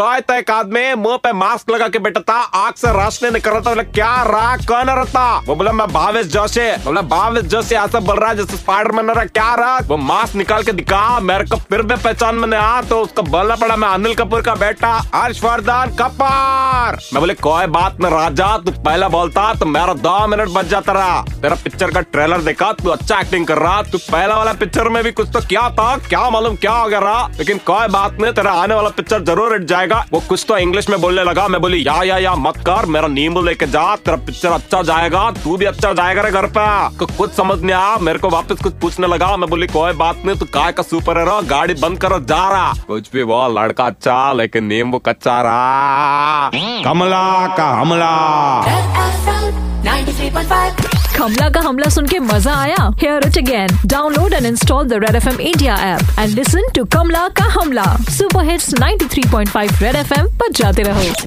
कोई एक आदमी मुंह पे मास्क लगा के बैठा था, आग से रोशनी निकल रहा था। बोला क्या रहा, कौन रहता? वो बोला मैं भावेश जोशी। बोला भावेश जोशी ऐसा बोल रहा है जैसे स्पाइडरमैन रहा, क्या रहा? वो मास्क निकाल के दिखा, मेरे को फिर भी पहचान में आया तो उसको बोलना पड़ा मैं अनिल कपूर का बेटा हर्षवर्धन कपूर। मैं बोले कोई बात न राजा, तू पहला बोलता तो मेरा 2 मिनट बच जाता रहा। तेरा पिक्चर का ट्रेलर देखा, तू अच्छा एक्टिंग कर रहा, तू पहला वाला पिक्चर में भी कुछ तो क्या था, क्या मालूम क्या हो गया रहा, लेकिन कोई बात नहीं, तेरा आने वाला पिक्चर जरूर हिट जाएगा। वो कुछ तो इंग्लिश में बोलने लगा। मैं बोली या मत कर, मेरा नींबू लेके जा, तेरा पिक्चर अच्छा जाएगा, तू भी अच्छा जाएगा घर पे। कुछ समझ नहीं आया, मेरे को वापस कुछ पूछने लगा। मैं बोली कोई बात नहीं, तू काय का सुपर हीरो, गाड़ी बंद करो जा रहा। कुछ भी वो लड़का अच्छा लेकिन नींबू कच्चा रहा। कमला का हमला, 93.5। कमला का हमला सुन के मजा आया? Hear it again. Download and install the Red FM India app and listen to Kamla का हमला. Super hits 93.5 Red FM पर जाते रहो।